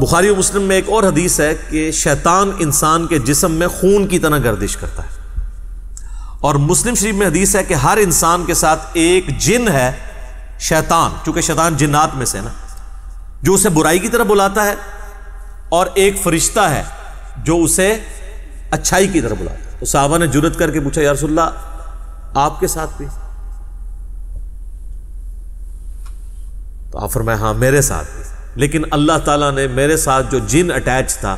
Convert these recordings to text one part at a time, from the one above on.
بخاری و مسلم میں ایک اور حدیث ہے کہ شیطان انسان کے جسم میں خون کی طرح گردش کرتا ہے، اور مسلم شریف میں حدیث ہے کہ ہر انسان کے ساتھ ایک جن ہے شیطان، چونکہ شیطان جنات میں سے نا، جو اسے برائی کی طرف بلاتا ہے، اور ایک فرشتہ ہے جو اسے اچھائی کی طرف بلاتا ہے۔ تو صحابہ نے جرأت کر کے پوچھا، یا رسول اللہ آپ کے ساتھ بھی؟ تو آپ فرمائے ہاں میرے ساتھ بھی، لیکن اللہ تعالیٰ نے میرے ساتھ جو جن اٹیچ تھا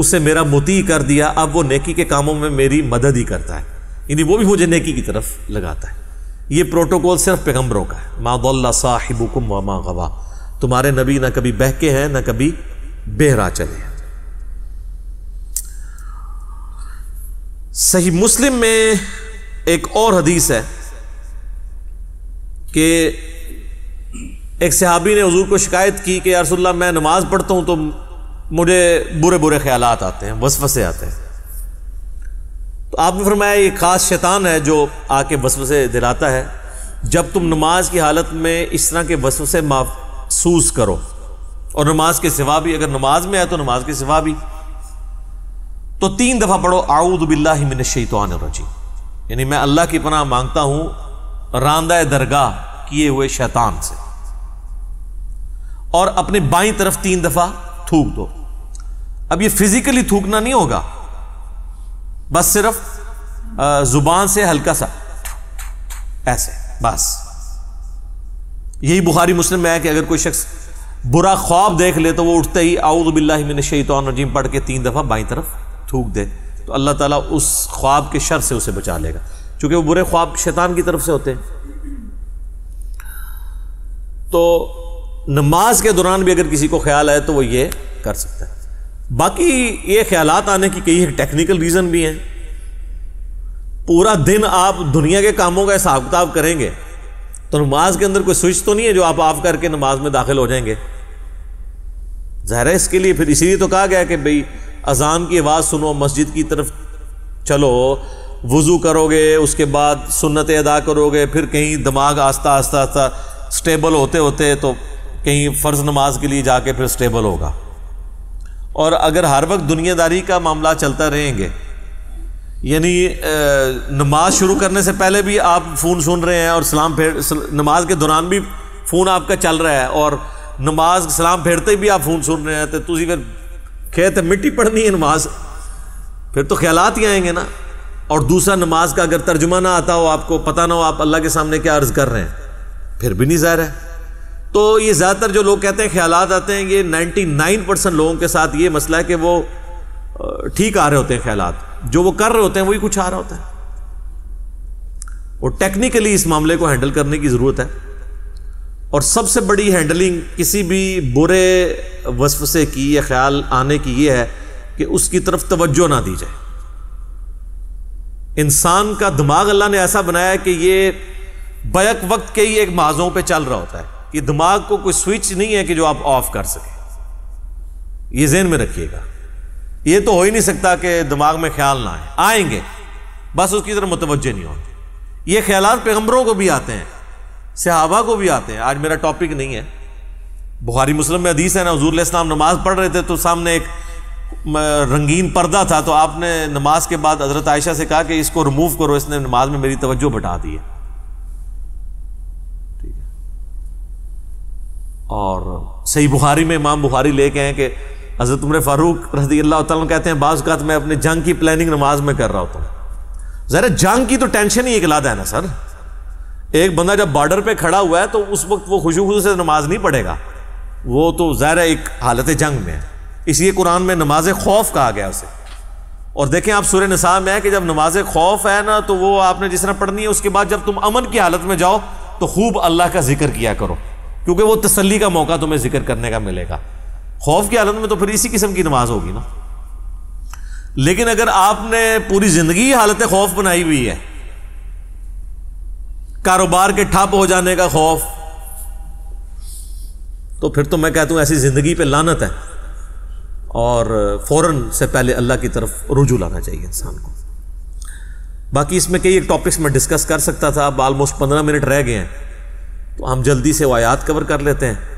اسے میرا مطیع کر دیا، اب وہ نیکی کے کاموں میں میری مدد ہی کرتا ہے، یعنی وہ بھی مجھے نیکی کی طرف لگاتا ہے۔ یہ پروٹوکول صرف پیغمبروں کا ہے، ما ضل صاحبکم وما غوا، تمہارے نبی نہ کبھی بہکے ہیں نہ کبھی بہرا چلے ہیں۔ صحیح مسلم میں ایک اور حدیث ہے کہ ایک صحابی نے حضور کو شکایت کی کہ یا رسول اللہ میں نماز پڑھتا ہوں تو مجھے برے برے خیالات آتے ہیں، وسوسے آتے ہیں۔ تو آپ نے فرمایا یہ خاص شیطان ہے جو آ کے وسوسے دلاتا ہے، جب تم نماز کی حالت میں اس طرح کے وسوسے محسوس کرو، اور نماز کے سوا بھی، اگر نماز میں ہے تو نماز کے سوا بھی، تو 3 دفعہ پڑھو اعوذ باللہ من الشیطان الرجیم، یعنی میں اللہ کی پناہ مانگتا ہوں راندہ درگاہ کیے ہوئے شیطان سے، اور اپنے بائیں طرف 3 دفعہ تھوک دو۔ اب یہ فزیکلی تھوکنا نہیں ہوگا، بس صرف زبان سے ہلکا سا ایسے، بس یہی بخاری مسلم میں ہے کہ اگر کوئی شخص برا خواب دیکھ لے تو وہ اٹھتے ہی اعوذ باللہ من الشیطان الرجیم پڑھ کے 3 دفعہ بائیں طرف تھوک دے، تو اللہ تعالیٰ اس خواب کے شر سے اسے بچا لے گا، چونکہ وہ برے خواب شیطان کی طرف سے ہوتے ہیں۔ تو نماز کے دوران بھی اگر کسی کو خیال آئے تو وہ یہ کر سکتا ہے۔ باقی یہ خیالات آنے کی کئی ٹیکنیکل ریزن بھی ہیں۔ پورا دن آپ دنیا کے کاموں کا حساب کتاب کریں گے تو نماز کے اندر کوئی سوئچ تو نہیں ہے جو آپ آف کر کے نماز میں داخل ہو جائیں گے، ظاہر ہے اس کے لیے پھر اسی لیے تو کہا گیا کہ بھئی اذان کی آواز سنو، مسجد کی طرف چلو، وضو کرو گے، اس کے بعد سنتیں ادا کرو گے، پھر کہیں دماغ آہستہ آہستہ آہستہ سٹیبل ہوتے ہوتے تو کہیں فرض نماز کے لیے جا کے پھر سٹیبل ہوگا۔ اور اگر ہر وقت دنیا داری کا معاملہ چلتا رہیں گے، یعنی نماز شروع کرنے سے پہلے بھی آپ فون سن رہے ہیں، اور سلام پھیر، نماز کے دوران بھی فون آپ کا چل رہا ہے، اور نماز سلام پھیرتے ہی بھی آپ فون سن رہے ہیں، تو تسی پھر کھیت مٹی پڑھنی ہے نماز، پھر تو خیالات ہی آئیں گے نا۔ اور دوسرا نماز کا اگر ترجمہ نہ آتا ہو، آپ کو پتہ نہ ہو آپ اللہ کے سامنے کیا عرض کر رہے ہیں، پھر بھی نہیں ظاہر ہے۔ تو یہ زیادہ تر جو لوگ کہتے ہیں خیالات آتے ہیں، یہ 99% لوگوں کے ساتھ یہ مسئلہ ہے کہ وہ ٹھیک آ رہے ہوتے ہیں، خیالات جو وہ کر رہے ہوتے ہیں وہی کچھ آ رہا ہوتا ہے۔ اور ٹیکنیکلی اس معاملے کو ہینڈل کرنے کی ضرورت ہے، اور سب سے بڑی ہینڈلنگ کسی بھی برے وسوسے کی یا خیال آنے کی یہ ہے کہ اس کی طرف توجہ نہ دی جائے۔ انسان کا دماغ اللہ نے ایسا بنایا ہے کہ یہ بیک وقت کے ہی ایک محاذوں پہ چل رہا ہوتا ہے، یہ دماغ کو کوئی سوئچ نہیں ہے کہ جو آپ آف کر سکیں، یہ ذہن میں رکھیے گا۔ یہ تو ہو ہی نہیں سکتا کہ دماغ میں خیال نہ آئے، آئیں گے بس اس کی طرف متوجہ نہیں ہوں گے۔ یہ خیالات پیغمبروں کو بھی آتے ہیں، صحابہ کو بھی آتے ہیں۔ آج میرا ٹاپک نہیں ہے، بخاری مسلم میں حدیث ہے نا، حضور علیہ السلام نماز پڑھ رہے تھے تو سامنے ایک رنگین پردہ تھا، تو آپ نے نماز کے بعد حضرت عائشہ سے کہا کہ اس کو ریموو کرو، اس نے نماز میں میری توجہ بٹا دی ہے۔ اور صحیح بخاری میں امام بخاری لے کے ہیں کہ حضرت عمر فاروق رضی اللہ تعالیٰ کہتے ہیں بعض اوقات میں اپنے جنگ کی پلاننگ نماز میں کر رہا ہوتا ہوں۔ ذرا جنگ کی تو ٹینشن ہی ایک علیحدہ ہے نا سر، ایک بندہ جب بارڈر پہ کھڑا ہوا ہے تو اس وقت وہ خشوع خضوع سے نماز نہیں پڑھے گا، وہ تو ظاہر ایک حالت جنگ میں ہے، اس لیے قرآن میں نماز خوف کہا گیا اسے۔ اور دیکھیں آپ سورہ نساء میں ہے کہ جب نماز خوف ہے نا تو وہ آپ نے جس طرح پڑھنی ہے، اس کے بعد جب تم امن کی حالت میں جاؤ تو خوب اللہ کا ذکر کیا کرو، کیونکہ وہ تسلی کا موقع تمہیں ذکر کرنے کا ملے گا۔ خوف کی حالت میں تو پھر اسی قسم کی نماز ہوگی نا۔ لیکن اگر آپ نے پوری زندگی حالت خوف بنائی ہوئی ہے، کاروبار کے ٹھپ ہو جانے کا خوف، تو پھر تو میں کہتا ہوں ایسی زندگی پہ لعنت ہے، اور فوراً سے پہلے اللہ کی طرف رجوع لانا چاہیے انسان کو۔ باقی اس میں کئی ایک ٹاپکس میں ڈسکس کر سکتا تھا، اب آلموسٹ 15 منٹ رہ گئے ہیں، تو ہم جلدی سے وہ آیات کور کر لیتے ہیں